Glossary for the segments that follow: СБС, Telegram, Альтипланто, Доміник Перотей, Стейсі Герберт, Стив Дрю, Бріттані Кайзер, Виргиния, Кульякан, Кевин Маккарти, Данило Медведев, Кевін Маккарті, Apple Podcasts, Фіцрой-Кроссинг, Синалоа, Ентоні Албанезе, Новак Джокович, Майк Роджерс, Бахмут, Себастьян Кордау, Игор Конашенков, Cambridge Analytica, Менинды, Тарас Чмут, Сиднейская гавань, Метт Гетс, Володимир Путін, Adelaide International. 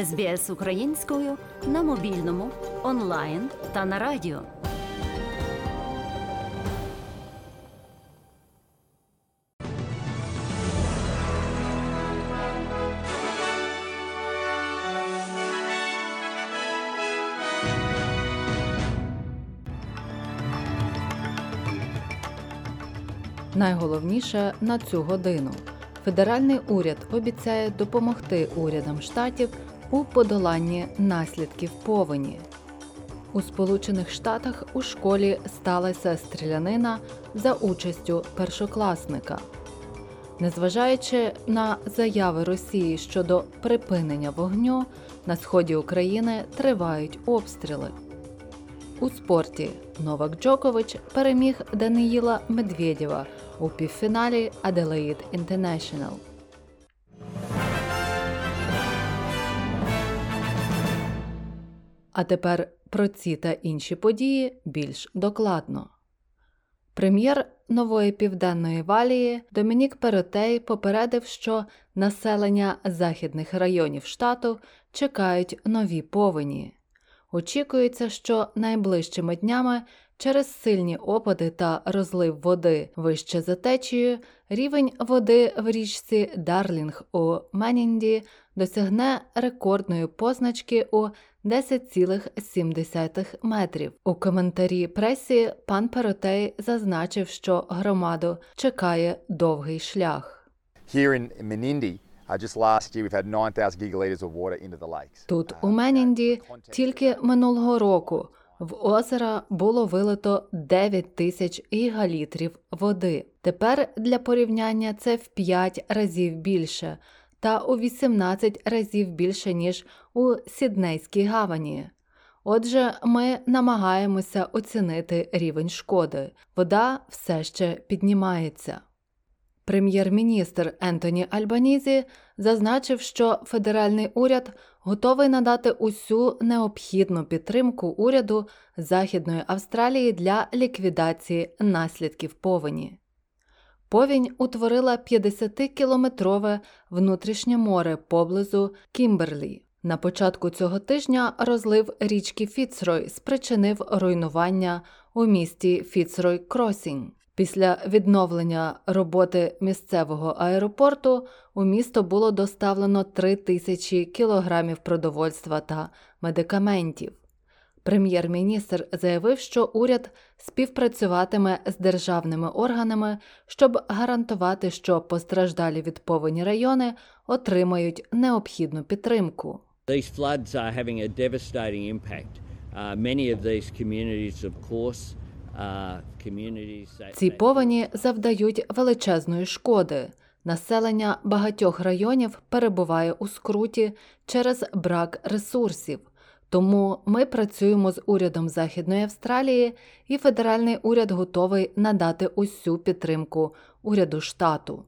СБС українською на мобільному, онлайн та на радіо. Найголовніше на цю годину. Федеральний уряд обіцяє допомогти урядам штатів у подоланні наслідків повені. У Сполучених Штатах у школі сталася стрілянина за участю першокласника. Незважаючи на заяви Росії щодо припинення вогню, на сході України тривають обстріли. У спорті Новак Джокович переміг Даниїла Медведєва у півфіналі Adelaide International. А тепер про ці та інші події більш докладно. Прем'єр Нової Південної Валії Доміник Перотей попередив, що населення західних районів штату чекають нові повені. Очікується, що найближчими днями через сильні опади та розлив води вище за течією рівень води в річці Дарлінг у Менінді досягне рекордної позначки у 10,7 метрів. У коментарі пресі пан Перотей зазначив, що громаду чекає довгий шлях. Тут, у Менінді, тільки минулого року в озера було вилито 9 тисяч гігалітрів води. Тепер для порівняння це в 5 разів більше та у 18 разів більше, ніж у Сіднейській гавані. Отже, ми намагаємося оцінити рівень шкоди. Вода все ще піднімається. Прем'єр-міністр Ентоні Албанезе зазначив, що федеральний уряд готовий надати усю необхідну підтримку уряду Західної Австралії для ліквідації наслідків повені. Повінь утворила 50-кілометрове внутрішнє море поблизу Кімберлі. На початку цього тижня розлив річки Фіцрой спричинив руйнування у місті Фицрой-Кроссинг. Після відновлення роботи місцевого аеропорту у місто було доставлено 3000 кілограмів продовольства та медикаментів. Прем'єр-міністр заявив, що уряд співпрацюватиме з державними органами, щоб гарантувати, що постраждалі від повені райони отримають необхідну підтримку. These floods are having a devastating impact. Many of these communities, of course, ці повені завдають величезної шкоди. Населення багатьох районів перебуває у скруті через брак ресурсів. Тому ми працюємо з урядом Західної Австралії, і федеральний уряд готовий надати усю підтримку уряду штату.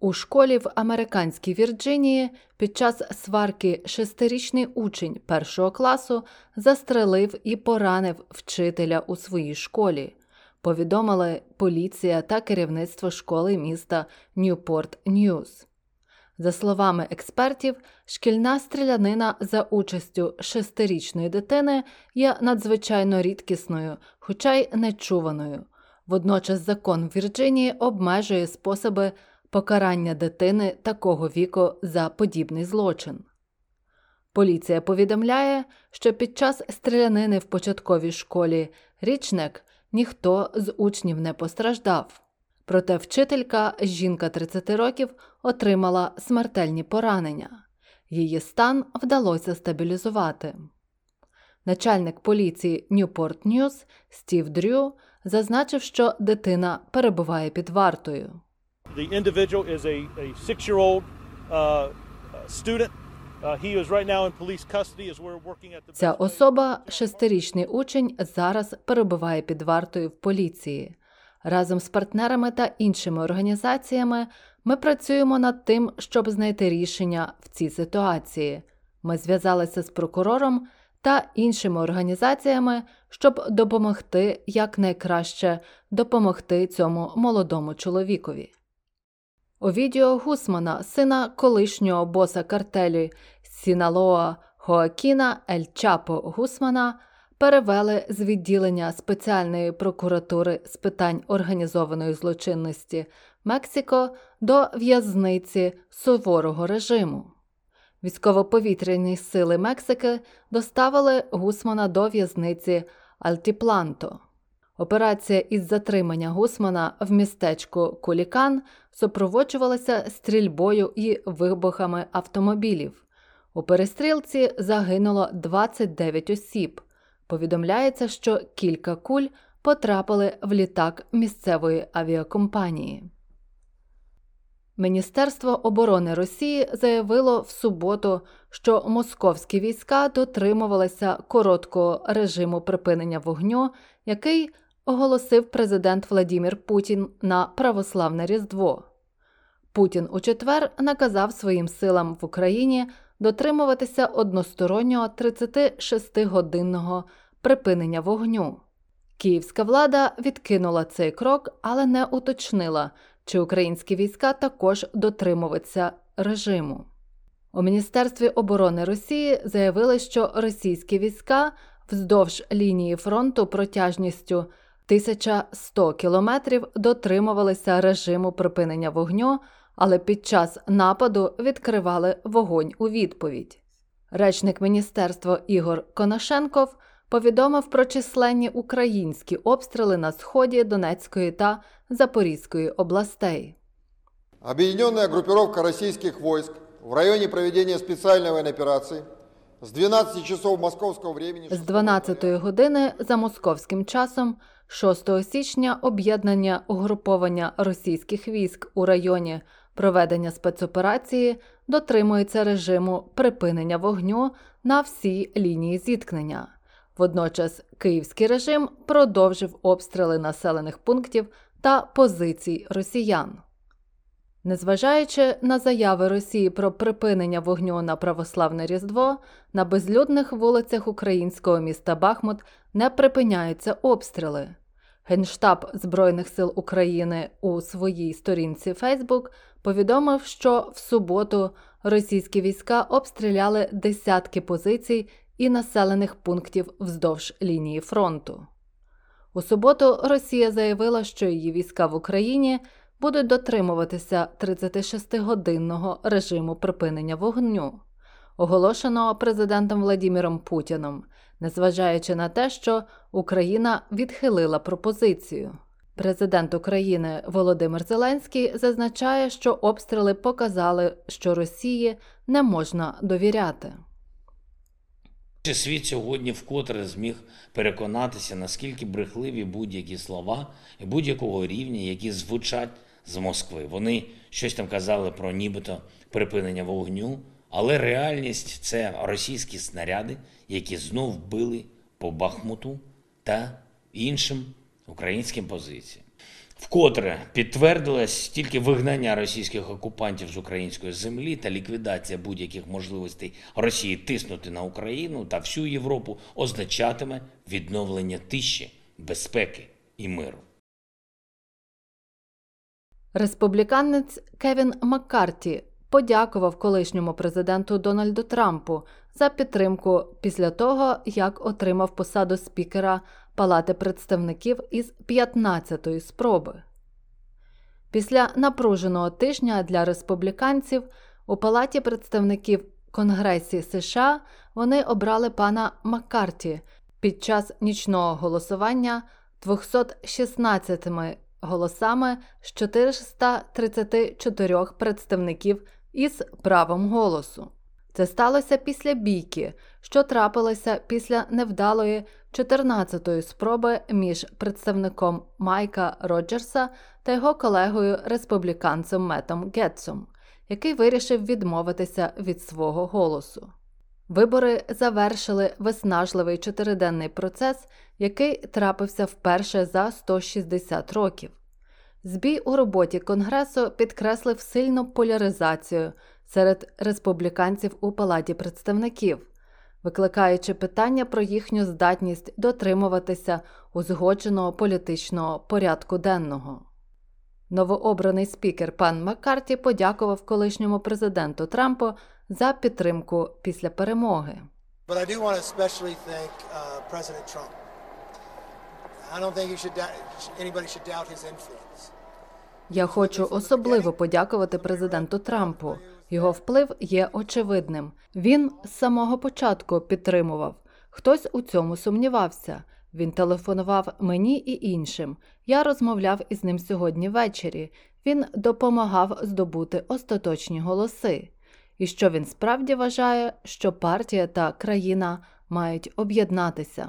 У школі в американській Вірджинії під час сварки 6-річний учень 1-го класу застрелив і поранив вчителя у своїй школі, повідомили поліція та керівництво школи міста Ньюпорт-Ньюс. За словами експертів, шкільна стрілянина за участю 6-річної дитини є надзвичайно рідкісною, хоча й нечуваною. Водночас закон Вірджинії обмежує способи покарання дитини такого віку за подібний злочин. Поліція повідомляє, що під час стрілянини в початковій школі Річник ніхто з учнів не постраждав. Проте вчителька, жінка 30 років, отримала смертельні поранення. Її стан вдалося стабілізувати. Начальник поліції Ньюпорт-Ньюс Стів Дрю зазначив, що дитина перебуває під вартою. The individual is a 6-year-old student. He is right now in police custody as we're working at the. Ця особа, 6-річний учень, зараз перебуває під вартою в поліції. Разом з партнерами та іншими організаціями ми працюємо над тим, щоб знайти рішення в цій ситуації. Ми зв'язалися з прокурором та іншими організаціями, щоб допомогти якнайкраще допомогти цьому молодому чоловікові. У відео Гусмана, сина колишнього боса картелю Синалоа Хоакіна Ель Чапо Гусмана перевели з відділення спеціальної прокуратури з питань організованої злочинності Мексико до в'язниці суворого режиму. Військово-повітряні сили Мексики доставили Гусмана до в'язниці Альтіпланто. Операція із затримання Гусмана в містечку Кулікан супроводжувалася стрільбою і вибухами автомобілів. У перестрілці загинуло 29 осіб. Повідомляється, що кілька куль потрапили в літак місцевої авіакомпанії. Міністерство оборони Росії заявило в суботу, що московські війська дотримувалися короткого режиму припинення вогню, який оголосив президент Владимир Путін на православне Різдво. Путін у четвер наказав своїм силам в Україні дотримуватися одностороннього 36-годинного припинення вогню. Київська влада відкинула цей крок, але не уточнила, чи українські війська також дотримуються режиму. У Міністерстві оборони Росії заявили, що російські війська вздовж лінії фронту протяжністю 1100 кілометрів дотримувалися режиму припинення вогню, але під час нападу відкривали вогонь у відповідь. Речник міністерства Ігор Конашенков повідомив про численні українські обстріли на сході Донецької та Запорізької областей. Об'єднана группировка російських військ в районі проведення спеціальної воєнної операції з 12 години за московським часом 6 січня об'єднання угруповання російських військ у районі проведення спецоперації дотримується режиму припинення вогню на всій лінії зіткнення. Водночас київський режим продовжив обстріли населених пунктів та позицій росіян. Незважаючи на заяви Росії про припинення вогню на православне Різдво, на безлюдних вулицях українського міста Бахмут не припиняються обстріли. Генштаб Збройних сил України у своїй сторінці Facebook повідомив, що в суботу російські війська обстріляли десятки позицій і населених пунктів вздовж лінії фронту. У суботу Росія заявила, що її війська в Україні будуть дотримуватися 36-годинного режиму припинення вогню, оголошеного президентом Владимиром Путіном, незважаючи на те, що Україна відхилила пропозицію. Президент України Володимир Зеленський зазначає, що обстріли показали, що Росії не можна довіряти. Світ сьогодні вкотре зміг переконатися, наскільки брехливі будь-які слова і будь-якого рівня, які звучать з Москви. Вони щось там казали про нібито припинення вогню, але реальність – це російські снаряди, які знов били по Бахмуту та іншим українським позиціям. Вкотре підтвердилось тільки вигнання російських окупантів з української землі та ліквідація будь-яких можливостей Росії тиснути на Україну та всю Європу означатиме відновлення тиші, безпеки і миру. Республіканець Кевін Маккарті подякував колишньому президенту Дональду Трампу за підтримку після того, як отримав посаду спікера Палати представників із 15-ї спроби. Після напруженого тижня для республіканців у Палаті представників Конгресі США вони обрали пана Маккарті під час нічного голосування 216 голосами з 434 представників із правом голосу. Це сталося після бійки, що трапилося після невдалої 14-ї спроби між представником Майка Роджерса та його колегою республіканцем Меттом Гетсом, який вирішив відмовитися від свого голосу. Вибори завершили виснажливий чотириденний процес, який трапився вперше за 160 років. Збій у роботі Конгресу підкреслив сильну поляризацію серед республіканців у Палаті представників, викликаючи питання про їхню здатність дотримуватися узгодженого політичного порядку денного. Новообраний спікер пан Маккарті подякував колишньому президенту Трампу за підтримку після перемоги. But I do want to especially thank President Trump. I don't think anybody should doubt his influence. Я хочу особливо подякувати президенту Трампу. Його вплив є очевидним. Він з самого початку підтримував. Хтось у цьому сумнівався. Він телефонував мені і іншим. Я розмовляв із ним сьогодні ввечері. Він допомагав здобути остаточні голоси. І що він справді вважає, що партія та країна мають об'єднатися.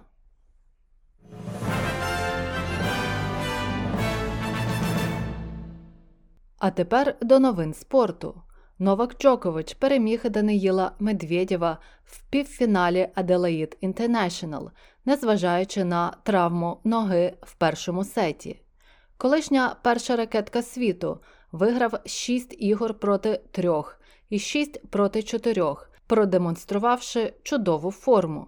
А тепер до новин спорту. Новак Джокович переміг Даниїла Медведєва в півфіналі Adelaide International, незважаючи на травму ноги в першому сеті. Колишня перша ракетка світу виграв 6 ігор проти 3 і 6 проти 4, продемонструвавши чудову форму.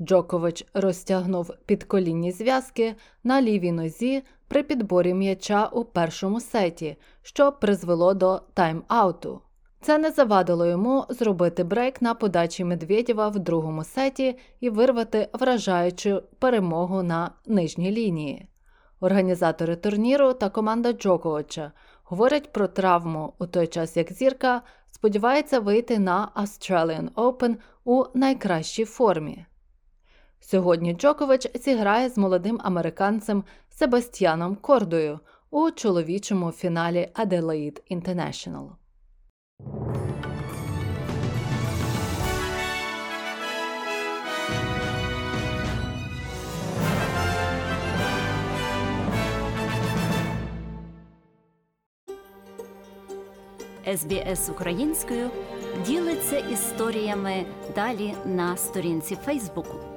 Джокович розтягнув підколінні зв'язки на лівій нозі при підборі м'яча у першому сеті, що призвело до тайм-ауту. Це не завадило йому зробити брейк на подачі Медведєва в другому сеті і вирвати вражаючу перемогу на нижній лінії. Організатори турніру та команда Джоковича говорять про травму, у той час як зірка сподівається вийти на Australian Open у найкращій формі. Сьогодні Джокович зіграє з молодим американцем Себастьяном Кордою у чоловічому фіналі Adelaide International. СБС українською ділиться історіями далі на сторінці Фейсбуку.